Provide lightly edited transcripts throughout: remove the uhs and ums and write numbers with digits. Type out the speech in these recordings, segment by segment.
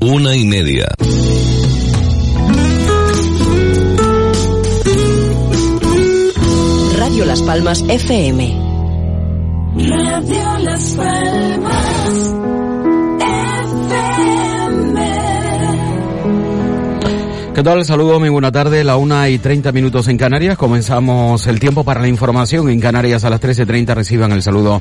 1:30. Radio Las Palmas FM. Radio Las Palmas FM. ¿Qué tal? Saludos, muy buena tarde. La 1:30 en Canarias. Comenzamos el tiempo para la información. En Canarias a las 13:30 reciban el saludo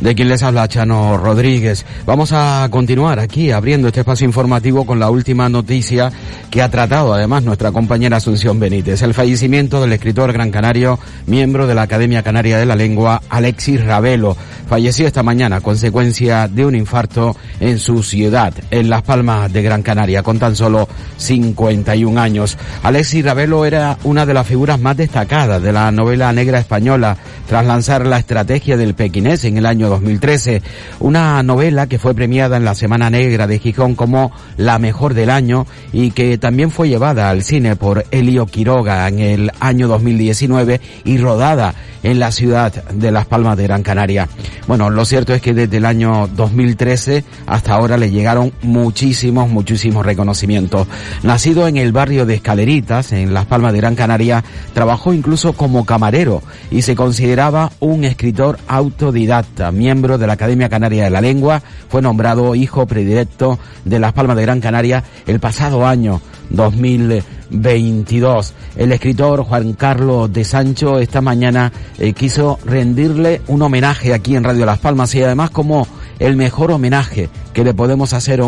de quien les habla, Chano Rodríguez. Vamos a continuar aquí abriendo este espacio informativo con la última noticia que ha tratado además nuestra compañera Asunción Benítez. El fallecimiento del escritor gran canario, miembro de la Academia Canaria de la Lengua, Alexis Ravelo. Falleció esta mañana a consecuencia de un infarto en su ciudad, en Las Palmas de Gran Canaria, con tan solo 51 años. Alexis Ravelo era una de las figuras más destacadas de la novela negra española, tras lanzar La estrategia del pekinés en el año 2013, una novela que fue premiada en la Semana Negra de Gijón como la mejor del año y que también fue llevada al cine por Elio Quiroga en el año 2019 y rodada en la ciudad de Las Palmas de Gran Canaria. Bueno, lo cierto es que desde el año 2013 hasta ahora le llegaron muchísimos reconocimientos. Nacido en el barrio de Escaleritas, en Las Palmas de Gran Canaria, trabajó incluso como camarero y se consideraba un escritor autodidacta. Miembro de la Academia Canaria de la Lengua, fue nombrado hijo predilecto de Las Palmas de Gran Canaria el pasado año 2022. El escritor Juan Carlos de Sancho esta mañana quiso rendirle un homenaje aquí en Radio Las Palmas, y además como el mejor homenaje que le podemos hacer a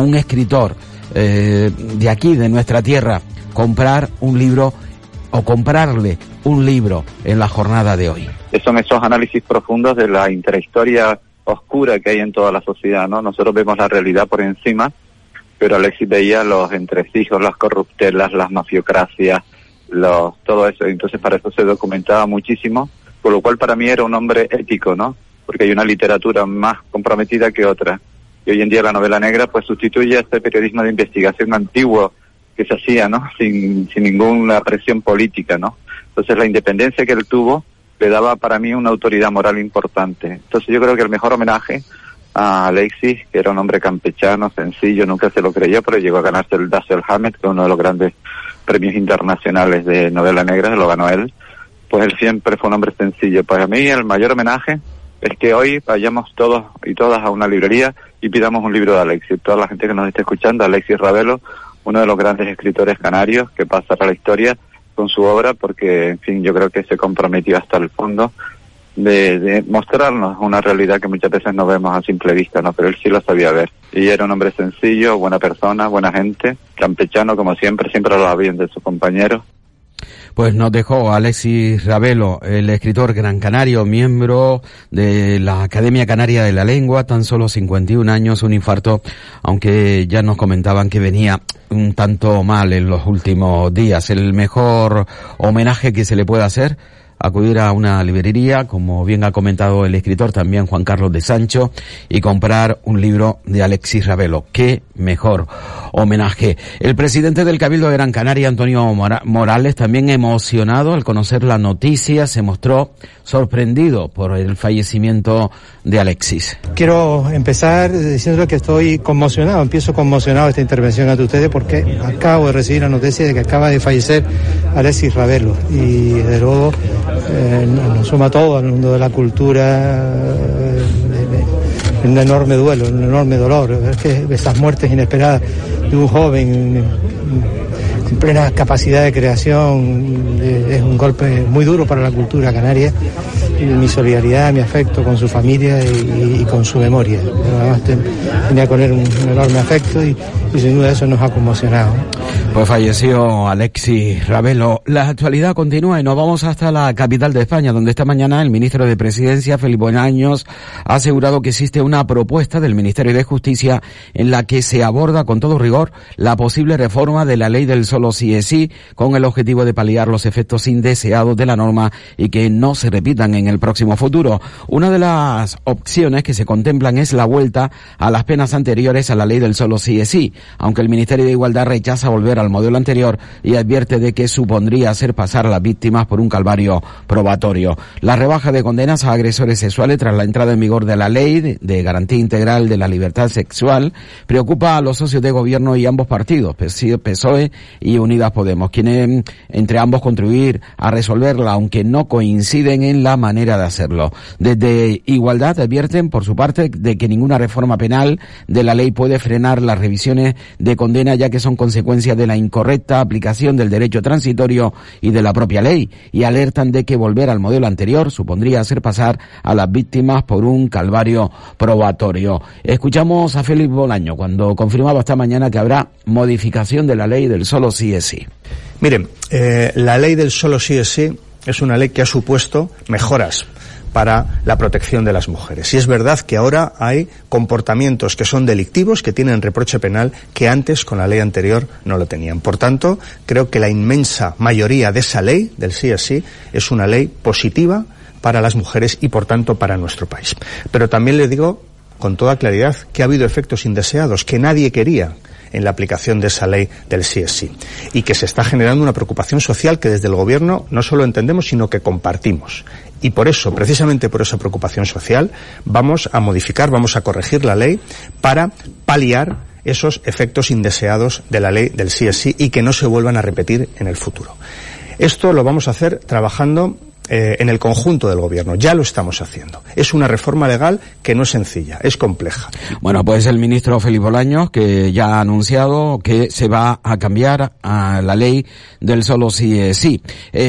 un escritor de aquí, de nuestra tierra, comprar un libro o comprarle un libro en la jornada de hoy. Son esos análisis profundos de la intrahistoria oscura que hay en toda la sociedad, ¿no? Nosotros vemos la realidad por encima, pero Alexis veía los entresijos, las corruptelas, las mafiocracias, todo eso. Entonces para eso se documentaba muchísimo, por lo cual para mí era un hombre ético, ¿no? Porque hay una literatura más comprometida que otra. Y hoy en día la novela negra pues sustituye a este periodismo de investigación antiguo que se hacía, ¿no? Sin ninguna presión política, ¿no? Entonces la independencia que él tuvo le daba para mí una autoridad moral importante. Entonces yo creo que el mejor homenaje a Alexis, que era un hombre campechano, sencillo, nunca se lo creyó, pero llegó a ganarse el Dashiell Hammett, que es uno de los grandes premios internacionales de novela negra, se lo ganó él. Pues él siempre fue un hombre sencillo. Para mí el mayor homenaje es que hoy vayamos todos y todas a una librería y pidamos un libro de Alexis. Toda la gente que nos está escuchando, Alexis Ravelo, uno de los grandes escritores canarios que pasará la historia con su obra, porque, en fin, yo creo que se comprometió hasta el fondo de mostrarnos una realidad que muchas veces no vemos a simple vista, ¿no? Pero él sí lo sabía ver. Y era un hombre sencillo, buena persona, buena gente, campechano como siempre, siempre hablaba bien de sus compañeros. Pues nos dejó Alexis Ravelo, el escritor gran canario, miembro de la Academia Canaria de la Lengua, tan solo 51 años, un infarto, aunque ya nos comentaban que venía un tanto mal en los últimos días. El mejor homenaje que se le puede hacer, acudir a una librería, como bien ha comentado el escritor también Juan Carlos de Sancho, y comprar un libro de Alexis Ravelo. ¡Qué mejor homenaje! El presidente del Cabildo de Gran Canaria, Antonio Morales, también emocionado al conocer la noticia, se mostró sorprendido por el fallecimiento de Alexis. Quiero empezar diciéndole que estoy conmocionado, empiezo conmocionado esta intervención ante ustedes, porque acabo de recibir la noticia de que acaba de fallecer Alexis Ravelo, y de luego nos suma todo al mundo de la cultura un enorme duelo, un enorme dolor. Es que esas muertes inesperadas de un joven con plena capacidad de creación es un golpe muy duro para la cultura canaria. Mi solidaridad, mi afecto con su familia y con su memoria. además tenía con él un enorme afecto y sin duda eso nos ha conmocionado. Pues falleció Alexis Ravelo. La actualidad continúa y nos vamos hasta la capital de España, donde esta mañana el ministro de Presidencia, Felipe Bolaños, ha asegurado que existe una propuesta del Ministerio de Justicia en la que se aborda con todo rigor la posible reforma de la ley del solo sí es sí, con el objetivo de paliar los efectos indeseados de la norma y que no se repitan en el próximo futuro. Una de las opciones que se contemplan es la vuelta a las penas anteriores a la ley del solo sí es sí, aunque el Ministerio de Igualdad rechaza volver al modelo anterior y advierte de que supondría hacer pasar a las víctimas por un calvario probatorio. La rebaja de condenas a agresores sexuales tras la entrada en vigor de la ley de garantía integral de la libertad sexual preocupa a los socios de gobierno y ambos partidos, PSOE y Unidas Podemos, quienes entre ambos contribuir a resolverla, aunque no coinciden en la manera de hacerlo. Desde Igualdad advierten, por su parte, de que ninguna reforma penal de la ley puede frenar las revisiones de condena, ya que son consecuencia de la incorrecta aplicación del derecho transitorio y de la propia ley, y alertan de que volver al modelo anterior supondría hacer pasar a las víctimas por un calvario probatorio. Escuchamos a Félix Bolaño cuando confirmaba esta mañana que habrá modificación de la ley del solo sí es sí. Miren, la ley del solo sí es sí es una ley que ha supuesto mejoras para la protección de las mujeres. Y es verdad que ahora hay comportamientos que son delictivos, que tienen reproche penal, que antes con la ley anterior no lo tenían. Por tanto, creo que la inmensa mayoría de esa ley, del sí es sí, es una ley positiva para las mujeres y, por tanto, para nuestro país. Pero también le digo con toda claridad que ha habido efectos indeseados que nadie quería en la aplicación de esa ley del sí es sí, y que se está generando una preocupación social que desde el Gobierno no solo entendemos, sino que compartimos. Y por eso, precisamente por esa preocupación social, vamos a modificar, vamos a corregir la ley para paliar esos efectos indeseados de la ley del sí es sí y que no se vuelvan a repetir en el futuro. Esto lo vamos a hacer trabajando en el conjunto del Gobierno. Ya lo estamos haciendo. Es una reforma legal que no es sencilla, es compleja. Bueno, pues el ministro Felipe Bolaños, que ya ha anunciado que se va a cambiar a la ley del solo sí es sí.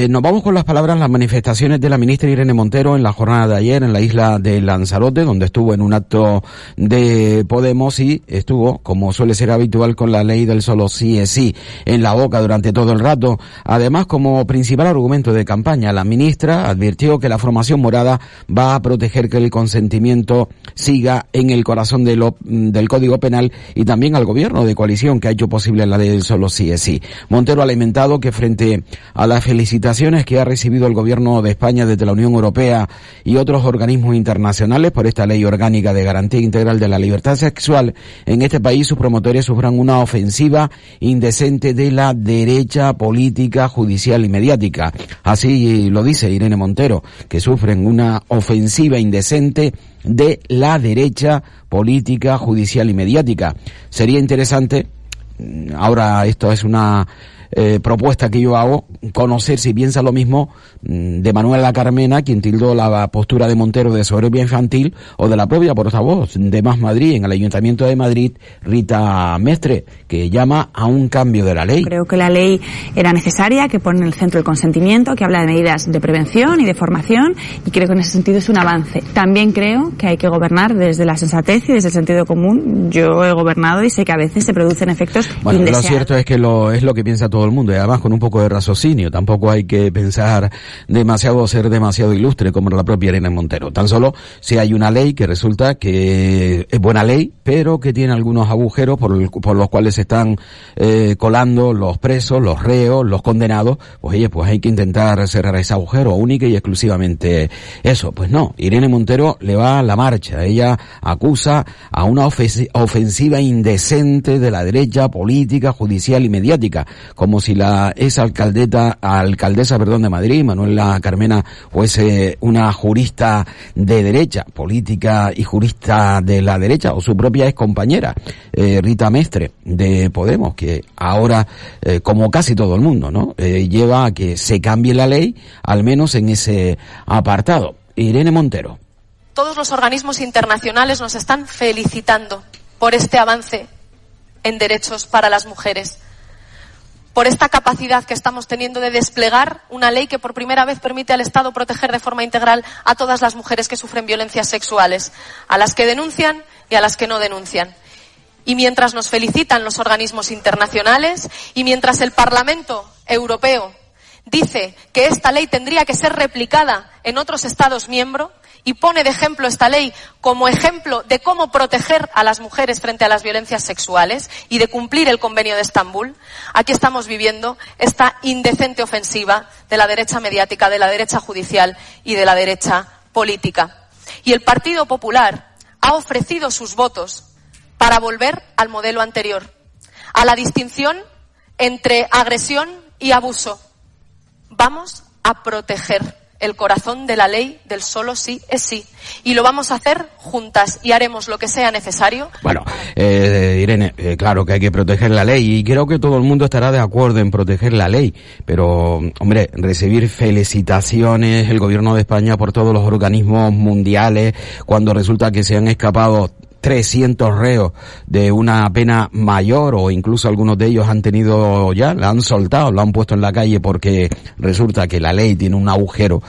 Nos vamos con las palabras, las manifestaciones de la ministra Irene Montero en la jornada de ayer en la isla de Lanzarote, donde estuvo en un acto de Podemos y estuvo, como suele ser habitual, con la ley del solo sí es sí en la boca durante todo el rato. Además, como principal argumento de campaña, la ministra advirtió que la formación morada va a proteger que el consentimiento siga en el corazón del Código Penal y también al gobierno de coalición que ha hecho posible la ley del solo sí es sí. Montero ha alimentado que frente a las felicitaciones que ha recibido el gobierno de España desde la Unión Europea y otros organismos internacionales por esta ley orgánica de garantía integral de la libertad sexual, en este país sus promotores sufran una ofensiva indecente de la derecha política, judicial y mediática. Así lo dice Irene Montero, que sufren una ofensiva indecente de la derecha política, judicial y mediática. Sería interesante, ahora esto es una propuesta que yo hago, conocer si piensa lo mismo de Manuela Carmena, quien tildó la postura de Montero de soberbia infantil, o de la propia portavoz de Más Madrid en el Ayuntamiento de Madrid, Rita Maestre, que llama a un cambio de la ley. Creo que la ley era necesaria, que pone en el centro el consentimiento, que habla de medidas de prevención y de formación, y creo que en ese sentido es un avance. También creo que hay que gobernar desde la sensatez y desde el sentido común. Yo he gobernado y sé que a veces se producen efectos indeseados. Lo cierto es que es lo que piensa todo el mundo, y además con un poco de raciocinio. Tampoco hay que pensar demasiado o ser demasiado ilustre como la propia Irene Montero. Tan solo si hay una ley que resulta que es buena ley, pero que tiene algunos agujeros por los cuales se están colando los presos, los reos, los condenados, pues hay que intentar cerrar ese agujero, única y exclusivamente eso. Pues no, Irene Montero le va a la marcha. Ella acusa a una ofensiva indecente de la derecha política, judicial y mediática, como si la alcaldesa de Madrid, Manuela Carmena, fuese una jurista de derecha, política y jurista de la derecha, o su propia excompañera, Rita Maestre, de Podemos, que ahora, como casi todo el mundo, ¿no?, lleva a que se cambie la ley, al menos en ese apartado. Irene Montero. Todos los organismos internacionales nos están felicitando por este avance en derechos para las mujeres, por esta capacidad que estamos teniendo de desplegar una ley que por primera vez permite al Estado proteger de forma integral a todas las mujeres que sufren violencias sexuales, a las que denuncian y a las que no denuncian. Y mientras nos felicitan los organismos internacionales y mientras el Parlamento Europeo dice que esta ley tendría que ser replicada en otros Estados miembros y pone de ejemplo esta ley como ejemplo de cómo proteger a las mujeres frente a las violencias sexuales y de cumplir el Convenio de Estambul, aquí estamos viviendo esta indecente ofensiva de la derecha mediática, de la derecha judicial y de la derecha política. Y el Partido Popular ha ofrecido sus votos para volver al modelo anterior, a la distinción entre agresión y abuso. Vamos a proteger el corazón de la ley del solo sí es sí. Y lo vamos a hacer juntas y haremos lo que sea necesario. Bueno, Irene, claro que hay que proteger la ley y creo que todo el mundo estará de acuerdo en proteger la ley. Pero, hombre, recibir felicitaciones el gobierno de España por todos los organismos mundiales cuando resulta que se han escapado 300 reos de una pena mayor o incluso algunos de ellos han tenido ya, la han soltado, lo han puesto en la calle porque resulta que la ley tiene un agujero.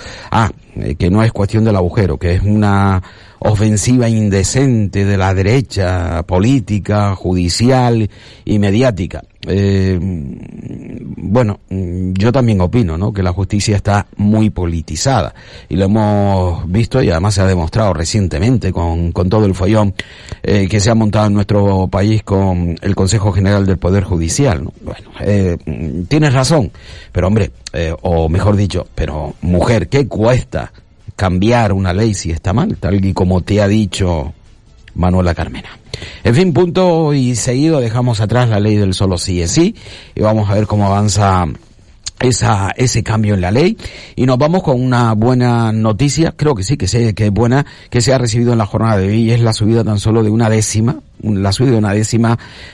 Que no es cuestión del agujero, que es una ofensiva indecente de la derecha política, judicial y mediática. Bueno, yo también opino, ¿no?, que la justicia está muy politizada y lo hemos visto y además se ha demostrado recientemente con todo el follón que se ha montado en nuestro país con el Consejo General del Poder Judicial, ¿no? Bueno, tienes razón, pero hombre, o mejor dicho, pero mujer, ¿qué cuesta cambiar una ley si está mal? Tal y como te ha dicho Manuela Carmena. En fin, punto y seguido, dejamos atrás la ley del solo sí es sí y vamos a ver cómo avanza ese cambio en la ley y nos vamos con una buena noticia, creo que sí, que es buena, que se ha recibido en la jornada de hoy y es la subida tan solo de una décima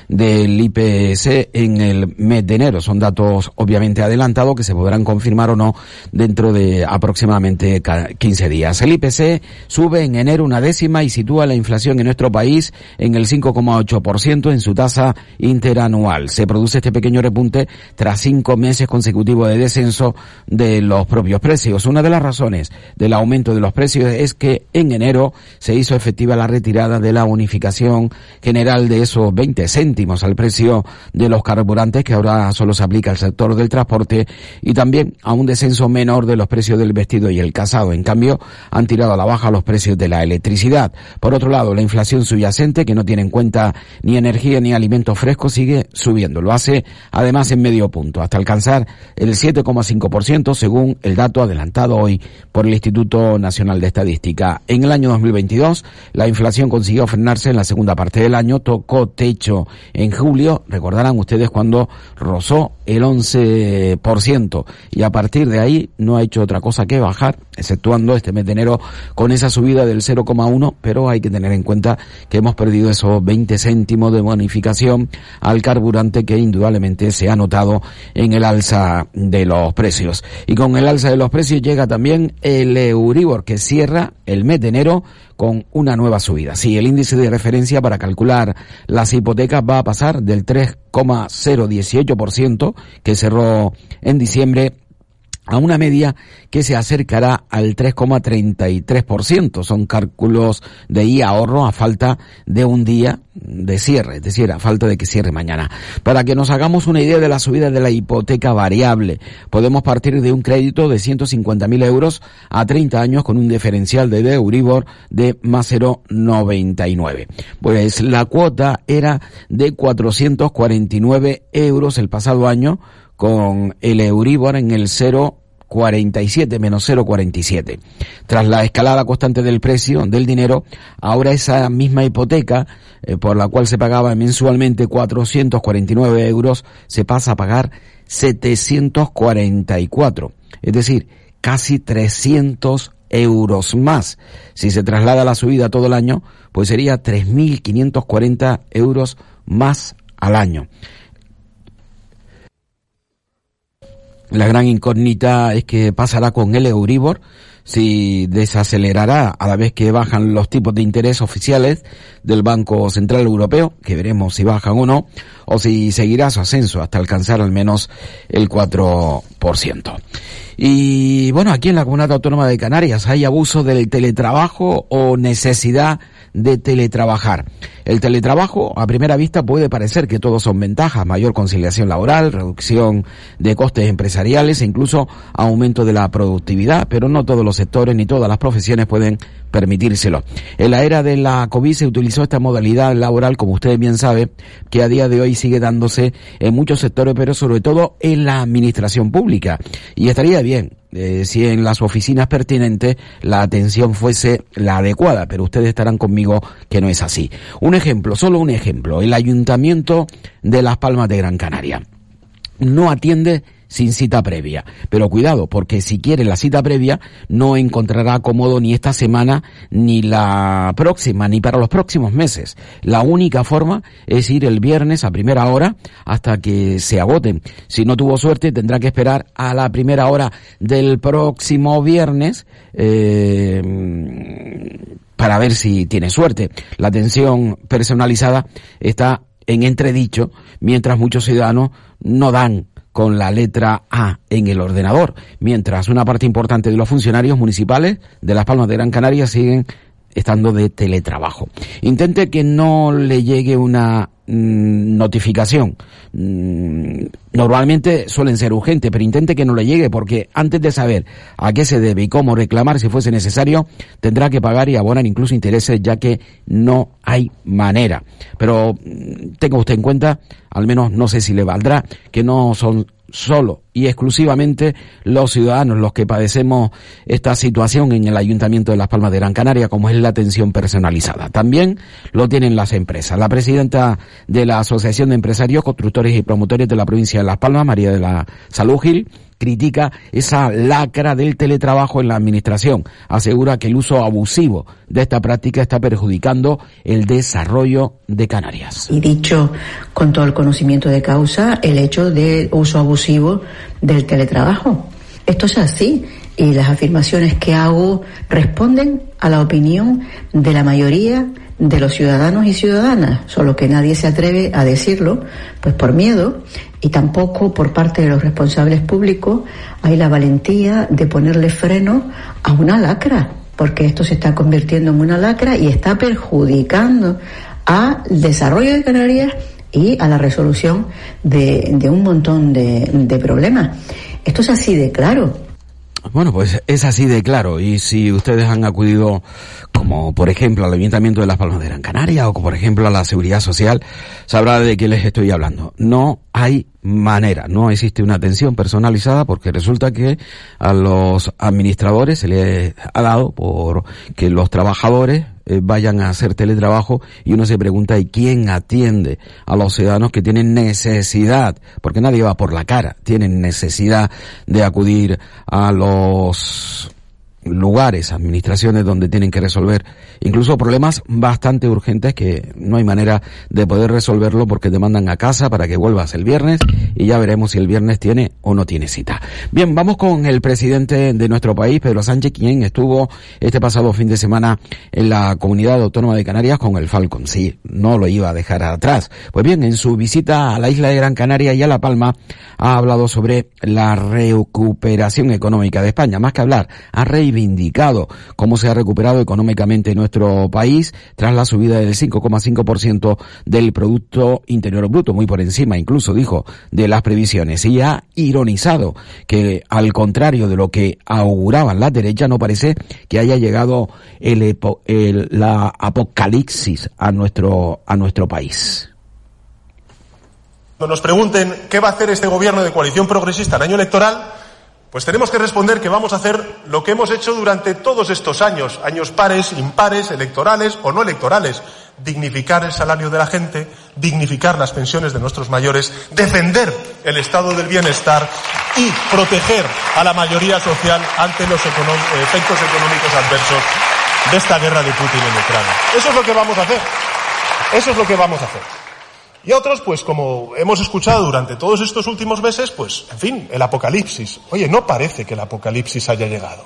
del IPC en el mes de enero. Son datos obviamente adelantados que se podrán confirmar o no dentro de aproximadamente 15 días. El IPC sube en enero 1 décima y sitúa la inflación en nuestro país en el 5,8% en su tasa interanual. Se produce este pequeño repunte tras 5 meses consecutivos de descenso de los propios precios. Una de las razones del aumento de los precios es que en enero se hizo efectiva la retirada de la unificación general de esos 20 céntimos al precio de los carburantes que ahora solo se aplica al sector del transporte y también a un descenso menor de los precios del vestido y el calzado. En cambio, han tirado a la baja los precios de la electricidad. Por otro lado, la inflación subyacente, que no tiene en cuenta ni energía ni alimentos frescos, sigue subiendo. Lo hace además en medio punto, hasta alcanzar el 7,5% según el dato adelantado hoy por el Instituto Nacional de Estadística. En el año 2022 la inflación consiguió frenarse en la segunda parte del año, tocó techo en julio, recordarán ustedes cuando rozó el 11% y a partir de ahí no ha hecho otra cosa que bajar, exceptuando este mes de enero con esa subida del 0,1, pero hay que tener en cuenta que hemos perdido esos 20 céntimos de bonificación al carburante que indudablemente se ha notado en el alza de los precios. Y con el alza de los precios llega también el Euribor, que cierra el mes de enero con una nueva subida. Sí, el índice de referencia para calcular las hipotecas va a pasar del 3,018% que cerró en diciembre a una media que se acercará al 3,33%. Son cálculos de iAhorro a falta de un día de cierre, es decir, a falta de que cierre mañana. Para que nos hagamos una idea de la subida de la hipoteca variable, podemos partir de un crédito de 150.000 euros a 30 años con un diferencial de Euribor de más 0,99. Pues la cuota era de 449 euros el pasado año, con el Euribor en el 0,47, menos 0,47. Tras la escalada constante del precio del dinero, ahora esa misma hipoteca, por la cual se pagaba mensualmente 449 euros, se pasa a pagar 744, es decir, casi 300 euros más. Si se traslada la subida todo el año, pues sería 3.540 euros más al año. La gran incógnita es qué pasará con el Euribor, si desacelerará a la vez que bajan los tipos de interés oficiales del Banco Central Europeo, que veremos si bajan o no, o si seguirá su ascenso hasta alcanzar al menos el 4%. Y bueno, aquí en la Comunidad Autónoma de Canarias, ¿hay abuso del teletrabajo o necesidad de teletrabajar. El teletrabajo, a primera vista, puede parecer que todos son ventajas: mayor conciliación laboral, reducción de costes empresariales e incluso aumento de la productividad, pero no todos los sectores ni todas las profesiones pueden permitírselo. En la era de la COVID se utilizó esta modalidad laboral, como ustedes bien saben, que a día de hoy sigue dándose en muchos sectores, pero sobre todo en la administración pública. Y estaría bien si en las oficinas pertinentes la atención fuese la adecuada, pero ustedes estarán conmigo que no es así. Un ejemplo, solo un ejemplo: el Ayuntamiento de Las Palmas de Gran Canaria no atiende sin cita previa. Pero cuidado, porque si quiere la cita previa no encontrará cómodo ni esta semana, ni la próxima, ni para los próximos meses. La única forma es ir el viernes a primera hora hasta que se agoten. Si no tuvo suerte, tendrá que esperar a la primera hora del próximo viernes para ver si tiene suerte. La atención personalizada está en entredicho, mientras muchos ciudadanos no dan con la letra A en el ordenador, mientras una parte importante de los funcionarios municipales de Las Palmas de Gran Canaria siguen estando de teletrabajo. Intente que no le llegue una notificación. Normalmente suelen ser urgentes, pero intente que no le llegue, porque antes de saber a qué se debe y cómo reclamar si fuese necesario, tendrá que pagar y abonar incluso intereses, ya que no hay manera. Pero tenga usted en cuenta, al menos no sé si le valdrá, que no son solo y exclusivamente los ciudadanos los que padecemos esta situación en el Ayuntamiento de Las Palmas de Gran Canaria, como es la atención personalizada. También lo tienen las empresas. La presidenta de la Asociación de Empresarios, Constructores y Promotores de la provincia de Las Palmas, María de la Salud Gil, critica esa lacra del teletrabajo en la administración. Asegura que el uso abusivo de esta práctica está perjudicando el desarrollo de Canarias. Y dicho con todo el conocimiento de causa, el hecho de uso abusivo del teletrabajo. Esto es así, y las afirmaciones que hago responden a la opinión de la mayoría de los ciudadanos y ciudadanas, solo que nadie se atreve a decirlo, pues por miedo, y tampoco por parte de los responsables públicos hay la valentía de ponerle freno a una lacra, porque esto se está convirtiendo en una lacra y está perjudicando al desarrollo de Canarias y a la resolución de un montón de problemas. Esto es así de claro. Bueno, pues es así de claro, y si ustedes han acudido, como por ejemplo al Ayuntamiento de Las Palmas de Gran Canaria o por ejemplo a la Seguridad Social, sabrá de qué les estoy hablando. No hay manera, no existe una atención personalizada, porque resulta que a los administradores se les ha dado por que los trabajadores vayan a hacer teletrabajo, y uno se pregunta, ¿y quién atiende a los ciudadanos que tienen necesidad? Porque nadie va por la cara, tienen necesidad de acudir a los lugares, administraciones donde tienen que resolver incluso problemas bastante urgentes que no hay manera de poder resolverlo, porque te mandan a casa para que vuelvas el viernes y ya veremos si el viernes tiene o no tiene cita. Bien, vamos con el presidente de nuestro país, Pedro Sánchez, quien estuvo este pasado fin de semana en la Comunidad Autónoma de Canarias con el Falcon. Sí, no lo iba a dejar atrás. Pues bien, en su visita a la isla de Gran Canaria y a La Palma ha hablado sobre la recuperación económica de España. Más que hablar, ha reivindicado cómo se ha recuperado económicamente nuestro país tras la subida del 5,5% del Producto Interior Bruto, muy por encima incluso, dijo, de las previsiones, y ha ironizado que, al contrario de lo que auguraban las derechas, no parece que haya llegado la apocalipsis a nuestro país. Cuando nos pregunten qué va a hacer este gobierno de coalición progresista en año electoral, pues tenemos que responder que vamos a hacer lo que hemos hecho durante todos estos años, años pares, impares, electorales o no electorales: dignificar el salario de la gente, dignificar las pensiones de nuestros mayores, defender el estado del bienestar y proteger a la mayoría social ante los efectos económicos adversos de esta guerra de Putin en Ucrania. Eso es lo que vamos a hacer. Eso es lo que vamos a hacer. Y otros, pues como hemos escuchado durante todos estos últimos meses, pues, en fin, el apocalipsis. Oye, no parece que el apocalipsis haya llegado.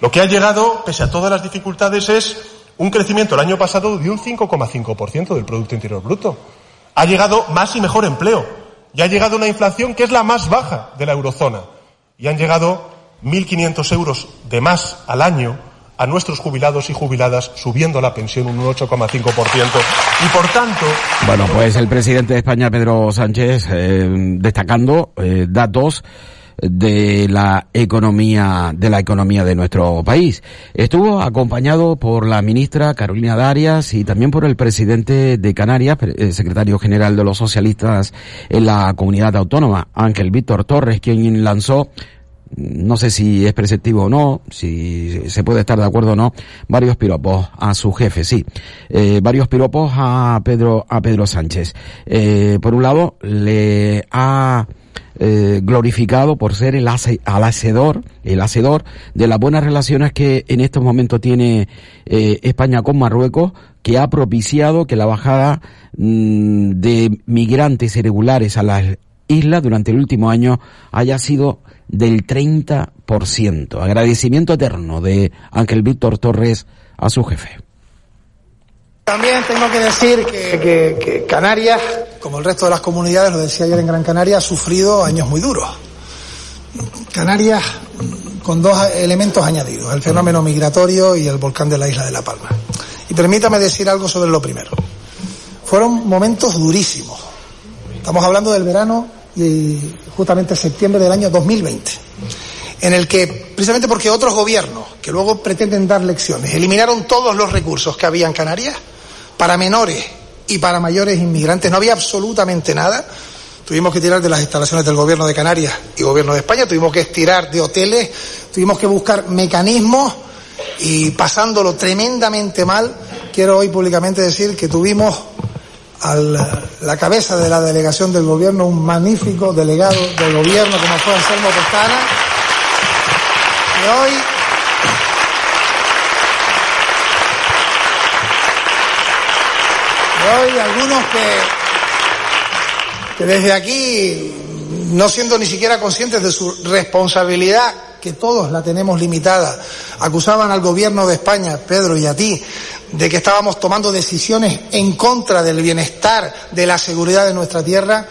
Lo que ha llegado, pese a todas las dificultades, es un crecimiento el año pasado de un 5,5% del Producto Interior Bruto. Ha llegado más y mejor empleo. Y ha llegado una inflación que es la más baja de la eurozona. Y han llegado 1.500 euros de más al año a nuestros jubilados y jubiladas, subiendo la pensión un 8,5%. Y por tanto... Bueno, pues el presidente de España, Pedro Sánchez, destacando datos de la economía de nuestro país. Estuvo acompañado por la ministra Carolina Darias y también por el presidente de Canarias, secretario general de los socialistas en la comunidad autónoma, Ángel Víctor Torres, quien lanzó, no sé si es preceptivo o no, si se puede estar de acuerdo o no, varios piropos a su jefe, varios piropos a Pedro Sánchez. Por un lado, le ha glorificado por ser el hacedor de las buenas relaciones que en estos momentos tiene España con Marruecos, que ha propiciado que la bajada de migrantes irregulares a las islas durante el último año haya sido del 30%. Agradecimiento eterno de Ángel Víctor Torres a su jefe. También tengo que decir que Canarias, como el resto de las comunidades, lo decía ayer en Gran Canaria, ha sufrido años muy duros. Canarias con dos elementos añadidos, el fenómeno migratorio y el volcán de la isla de La Palma. Y permítame decir algo sobre lo primero. Fueron momentos durísimos. Estamos hablando del verano y justamente septiembre del año 2020, en el que, precisamente porque otros gobiernos, que luego pretenden dar lecciones, eliminaron todos los recursos que había en Canarias para menores y para mayores inmigrantes, no había absolutamente nada. Tuvimos que tirar de las instalaciones del gobierno de Canarias y gobierno de España, tuvimos que estirar de hoteles, tuvimos que buscar mecanismos, y pasándolo tremendamente mal, quiero hoy públicamente decir que tuvimos a la cabeza de la delegación del gobierno un magnífico delegado del gobierno como fue Anselmo Pestana, que hoy... Hoy algunos que desde aquí, no siendo ni siquiera conscientes de su responsabilidad, que todos la tenemos limitada, acusaban al gobierno de España, Pedro, y a ti, de que estábamos tomando decisiones en contra del bienestar, de la seguridad de nuestra tierra.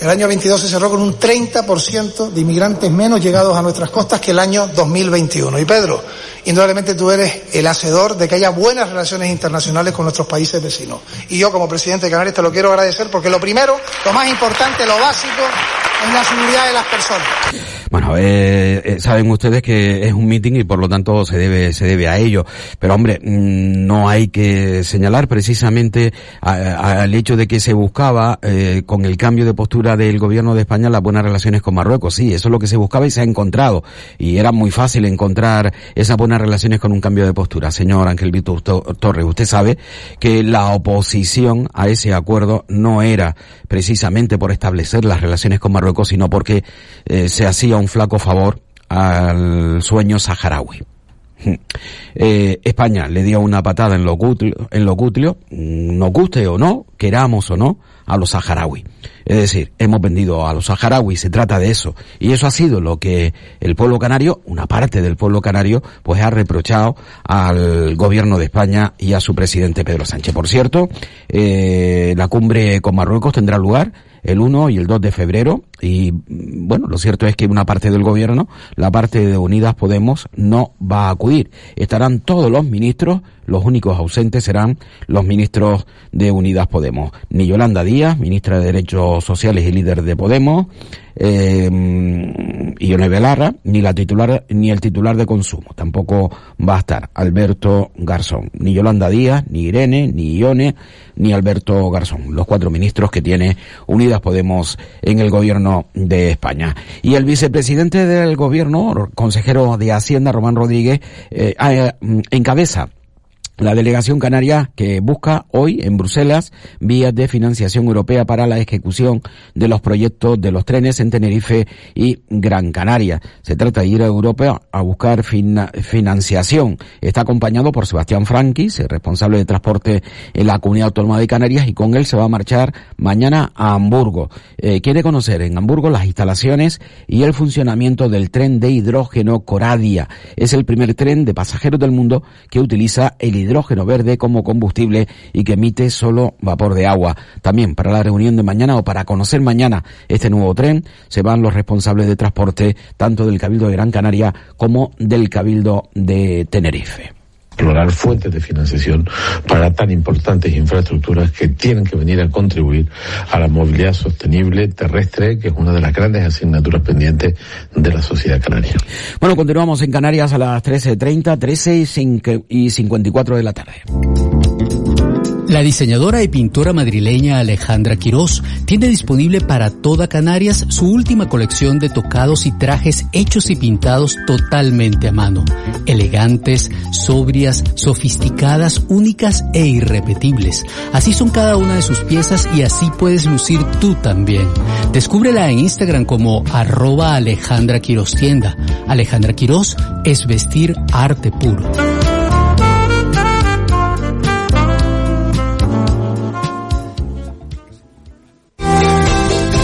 El año 22 se cerró con un 30% de inmigrantes menos llegados a nuestras costas que el año 2021. Y Pedro, indudablemente tú eres el hacedor de que haya buenas relaciones internacionales con nuestros países vecinos. Y yo, como presidente de Canarias, te lo quiero agradecer, porque lo primero, lo más importante, lo básico, es la seguridad de las personas. Bueno, saben ustedes que es un meeting y por lo tanto se debe a ello. Pero hombre, no hay que señalar precisamente al hecho de que se buscaba con el cambio de postura del gobierno de España las buenas relaciones con Marruecos. Sí, eso es lo que se buscaba y se ha encontrado, y era muy fácil encontrar esas buenas relaciones con un cambio de postura. Señor Ángel Víctor Torres, usted sabe que la oposición a ese acuerdo no era precisamente por establecer las relaciones con Marruecos, sino porque se hacía un flaco favor al sueño saharaui. España le dio una patada en lo cútleo, nos guste o no, queramos o no, a los saharauis. Es decir, hemos vendido a los saharauis, se trata de eso. Y eso ha sido lo que el pueblo canario, una parte del pueblo canario, pues ha reprochado al gobierno de España y a su presidente Pedro Sánchez. Por cierto, la cumbre con Marruecos tendrá lugar el 1 y el 2 de febrero, y bueno, lo cierto es que una parte del gobierno, la parte de Unidas Podemos, no va a acudir. Estarán todos los ministros, los únicos ausentes serán los ministros de Unidas Podemos. Ni Yolanda Díaz, ministra de Derechos Sociales y líder de Podemos, Ione Belarra, ni el titular de Consumo, tampoco va a estar Alberto Garzón. Ni Yolanda Díaz, ni Irene, ni Ione, ni Alberto Garzón, los cuatro ministros que tiene Unidas Podemos en el gobierno de España. Y el vicepresidente del gobierno, consejero de Hacienda, Román Rodríguez, encabeza la delegación canaria que busca hoy en Bruselas vías de financiación europea para la ejecución de los proyectos de los trenes en Tenerife y Gran Canaria. Se trata de ir a Europa a buscar financiación. Está acompañado por Sebastián Franquis, responsable de transporte en la Comunidad Autónoma de Canarias, y con él se va a marchar mañana a Hamburgo. Quiere conocer en Hamburgo las instalaciones y el funcionamiento del tren de hidrógeno Coradia. Es el primer tren de pasajeros del mundo que utiliza el hidrógeno verde como combustible y que emite solo vapor de agua. También para la reunión de mañana, o para conocer mañana este nuevo tren, se van los responsables de transporte tanto del Cabildo de Gran Canaria como del Cabildo de Tenerife. explorar fuentes de financiación para tan importantes infraestructuras que tienen que venir a contribuir a la movilidad sostenible terrestre, que es una de las grandes asignaturas pendientes de la sociedad canaria. Bueno, continuamos en Canarias a las 13:30, 13:54 de la tarde. La diseñadora y pintora madrileña Alejandra Quiroz tiene disponible para toda Canarias su última colección de tocados y trajes hechos y pintados totalmente a mano. Elegantes, sobrias, sofisticadas, únicas e irrepetibles. Así son cada una de sus piezas y así puedes lucir tú también. Descúbrela en Instagram como @AlejandraQuirozTienda. Alejandra Quiroz es vestir arte puro.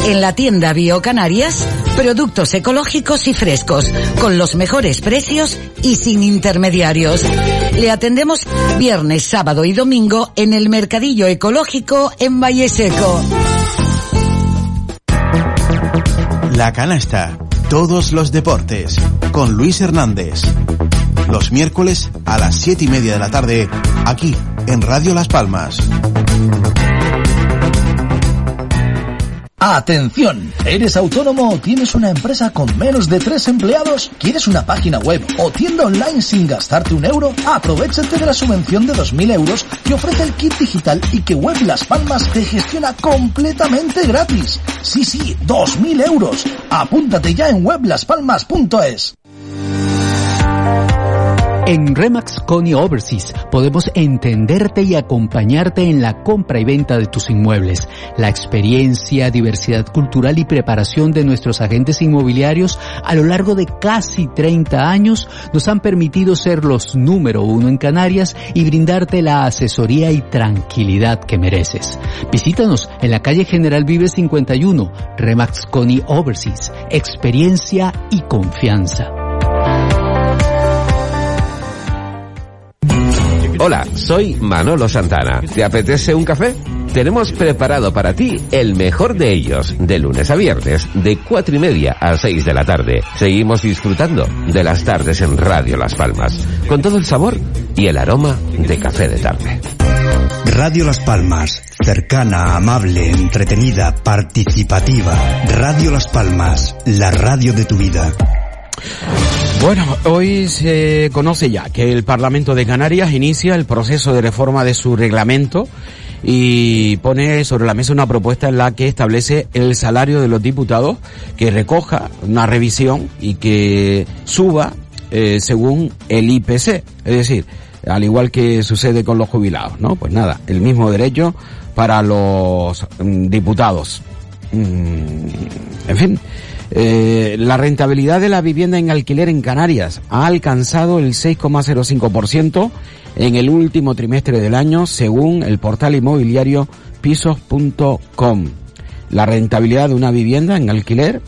En la tienda BioCanarias, productos ecológicos y frescos, con los mejores precios y sin intermediarios. Le atendemos viernes, sábado y domingo en el Mercadillo Ecológico en Valleseco. La Canasta, todos los deportes, con Luis Hernández. Los miércoles a las 7:30 de la tarde, aquí en Radio Las Palmas. ¡Atención! ¿Eres autónomo o tienes una empresa con menos de 3 empleados? ¿Quieres una página web o tienda online sin gastarte un euro? Aprovéchate de la subvención de 2.000 euros que ofrece el kit digital y que Web Las Palmas te gestiona completamente gratis. Sí, sí, 2.000 euros. Apúntate ya en weblaspalmas.es. En Remax Cony Overseas podemos entenderte y acompañarte en la compra y venta de tus inmuebles. La experiencia, diversidad cultural y preparación de nuestros agentes inmobiliarios a lo largo de casi 30 años nos han permitido ser los número 1 en Canarias y brindarte la asesoría y tranquilidad que mereces. Visítanos en la calle General Vives 51, Remax Cony Overseas, experiencia y confianza. Hola, soy Manolo Santana. ¿Te apetece un café? Tenemos preparado para ti el mejor de ellos, de lunes a viernes, de 4:30 a 6 de la tarde. Seguimos disfrutando de las tardes en Radio Las Palmas, con todo el sabor y el aroma de café de tarde. Radio Las Palmas, cercana, amable, entretenida, participativa. Radio Las Palmas, la radio de tu vida. Bueno, hoy se conoce ya que el Parlamento de Canarias inicia el proceso de reforma de su reglamento y pone sobre la mesa una propuesta en la que establece el salario de los diputados, que recoja una revisión y que suba según el IPC, es decir, al igual que sucede con los jubilados, ¿no? Pues nada, el mismo derecho para los diputados. En fin. La rentabilidad de la vivienda en alquiler en Canarias ha alcanzado el 6,05% en el último trimestre del año, según el portal inmobiliario pisos.com. La rentabilidad de una vivienda en alquiler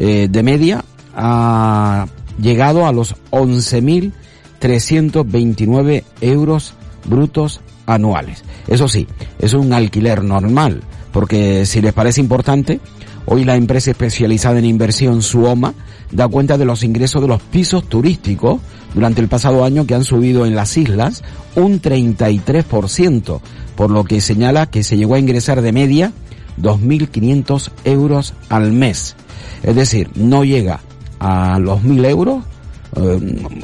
de media ha llegado a los 11.329 euros brutos anuales. Eso sí, es un alquiler normal, porque si les parece importante, hoy la empresa especializada en inversión Suoma da cuenta de los ingresos de los pisos turísticos durante el pasado año, que han subido en las islas un 33%, por lo que señala que se llegó a ingresar de media 2.500 euros al mes. Es decir, no llega a los 1.000 euros,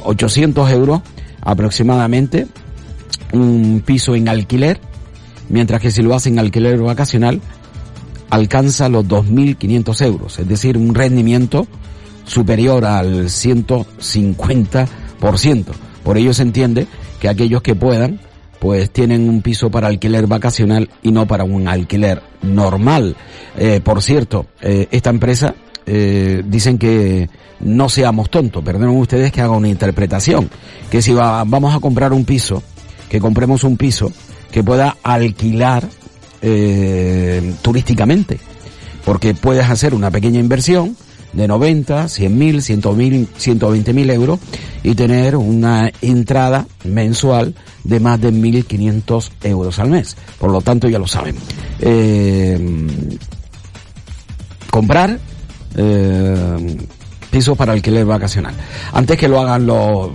800 euros aproximadamente, un piso en alquiler, mientras que si lo hace en alquiler vacacional, alcanza los 2.500 euros, es decir, un rendimiento superior al 150%. Por ello se entiende que aquellos que puedan, pues tienen un piso para alquiler vacacional y no para un alquiler normal. Por cierto, esta empresa, dicen que no seamos tontos, perdonen ustedes que haga una interpretación, que si vamos a comprar un piso, que compremos un piso que pueda alquilar turísticamente, porque puedes hacer una pequeña inversión de 90, 100.000, 100.000, 120.000 euros y tener una entrada mensual de más de 1.500 euros al mes. Por lo tanto, ya lo saben. Comprar pisos para alquiler vacacional. Antes que lo hagan los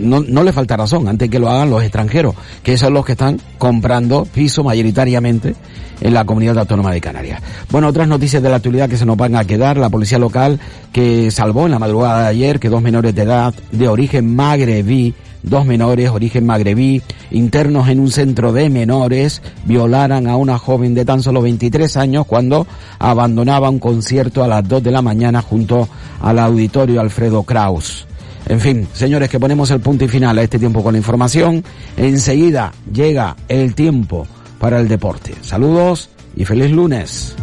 no le falta razón, antes que lo hagan los extranjeros, que son los que están comprando piso mayoritariamente en la Comunidad Autónoma de Canarias. Bueno, otras noticias de la actualidad que se nos van a quedar: la policía local que salvó en la madrugada de ayer que dos menores de edad de origen magrebí, internos en un centro de menores, violaran a una joven de tan solo 23 años cuando abandonaba un concierto a las 2 de la mañana junto al auditorio Alfredo Kraus. En fin, señores, que ponemos el punto y final a este tiempo con la información. Enseguida llega el tiempo para el deporte. Saludos y feliz lunes.